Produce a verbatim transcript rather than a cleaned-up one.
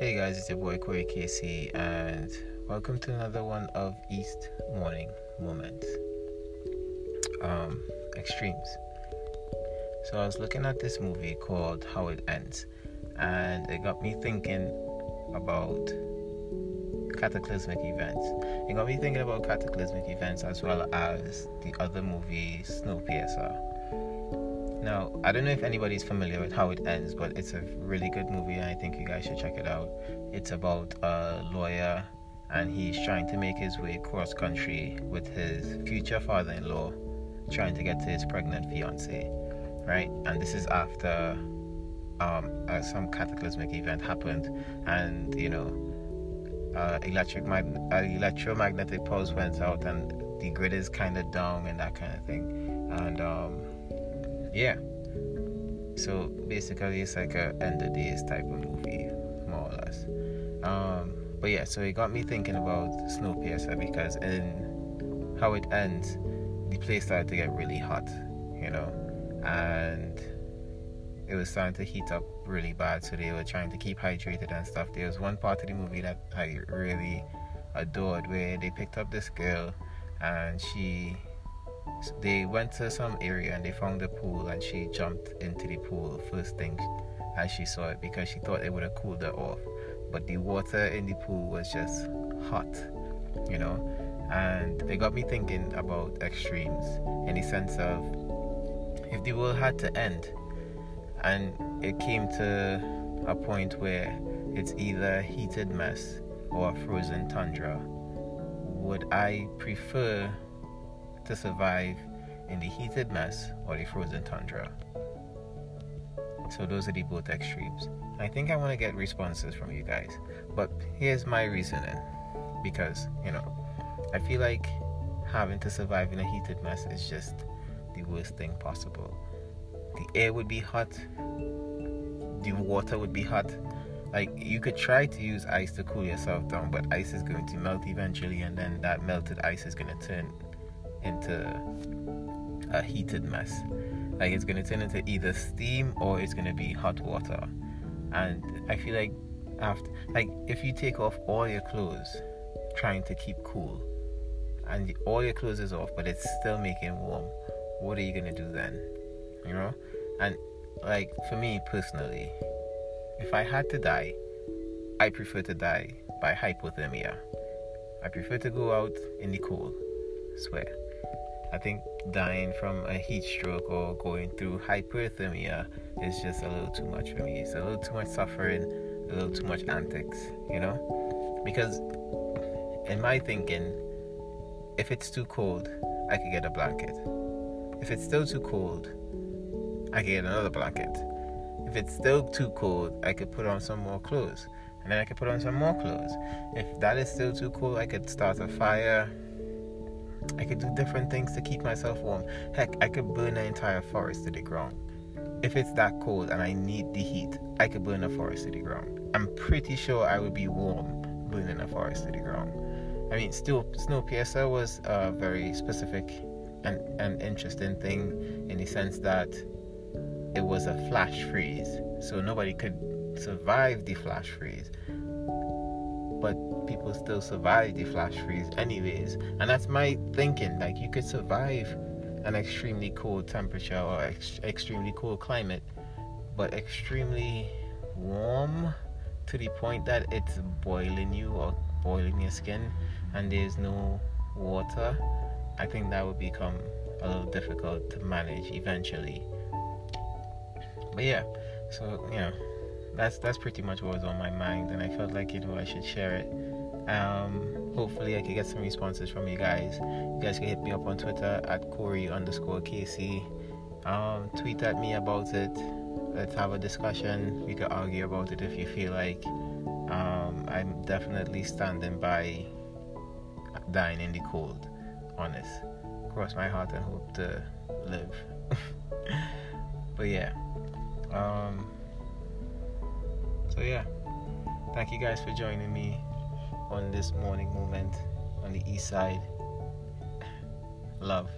Hey guys, it's your boy Corey K C, and welcome to another one of East Morning Moments. Um, extremes. So I was looking at this movie called How It Ends, and it got me thinking about cataclysmic events. It got me thinking about cataclysmic events as well as the other movie Snowpiercer. Now, I don't know if anybody's familiar with How It Ends, but it's a really good movie and I think you guys should check it out. It's about a lawyer and he's trying to make his way cross country with his future father-in-law, trying to get to his pregnant fiancée, right? And this is after um, uh, some cataclysmic event happened, and you know, uh, electric mag- uh, electromagnetic pulse went out, and the grid is kind of down and that kind of thing. And um, yeah, so basically it's like a end of days type of movie, more or less. Um, but yeah, so it got me thinking about Snowpiercer, because in How It Ends, the place started to get really hot, you know, and it was starting to heat up really bad, so they were trying to keep hydrated and stuff. There was one part of the movie that I really adored where they picked up this girl and she they went to some area and they found a pool, and she jumped into the pool first thing as she saw it because she thought it would have cooled her off, but the water in the pool was just hot, you know. And it got me thinking about extremes in the sense of, if the world had to end and it came to a point where it's either heated mess or frozen tundra, would I prefer to survive in the heated mess or the frozen tundra? So those are the both extremes. I think I want to get responses from you guys, but here's my reasoning, because you know, I feel like having to survive in a heated mess is just the worst thing possible. The air would be hot, the water would be hot. Like, you could try to use ice to cool yourself down, but ice is going to melt eventually, and then that melted ice is going to turn into a heated mess. Like, it's going to turn into either steam or it's going to be hot water. And I feel like after, like, if you take off all your clothes trying to keep cool, and all your clothes is off but it's still making warm, what are you gonna do then, you know? And like, for me personally, if I had to die, I prefer to die by hypothermia. I prefer to go out in the cold, swear. I think dying from a heat stroke or going through hyperthermia is just a little too much for me. It's a little too much suffering, a little too much antics, you know? Because in my thinking, if it's too cold, I could get a blanket. If it's still too cold, I could get another blanket. If it's still too cold, I could put on some more clothes. And then I could put on some more clothes. If that is still too cold, I could start a fire. I could do different things to keep myself warm. Heck, I could burn an entire forest to the ground. If it's that cold and I need the heat, I could burn a forest to the ground. I'm pretty sure I would be warm burning a forest to the ground. I mean, still, Snowpiercer was a very specific and, and interesting thing in the sense that it was a flash freeze. So nobody could survive the flash freeze. But people still survive the flash freeze anyways. And that's my thinking. Like, you could survive an extremely cold temperature or ex- extremely cold climate, but extremely warm to the point that it's boiling you or boiling your skin, and there's no water. I think that would become a little difficult to manage eventually. But yeah, so you know, that's that's pretty much what was on my mind, and I felt like, you know, I should share it. Um, hopefully I could get some responses from you guys. You guys can hit me up on Twitter at Corey underscore K C. Um, tweet at me about it. Let's have a discussion. We could argue about it if you feel like. Um, I'm definitely standing by dying in the cold, honest. Cross my heart and hope to live. But yeah, um, so yeah, thank you guys for joining me on this morning moment on the east side. Love.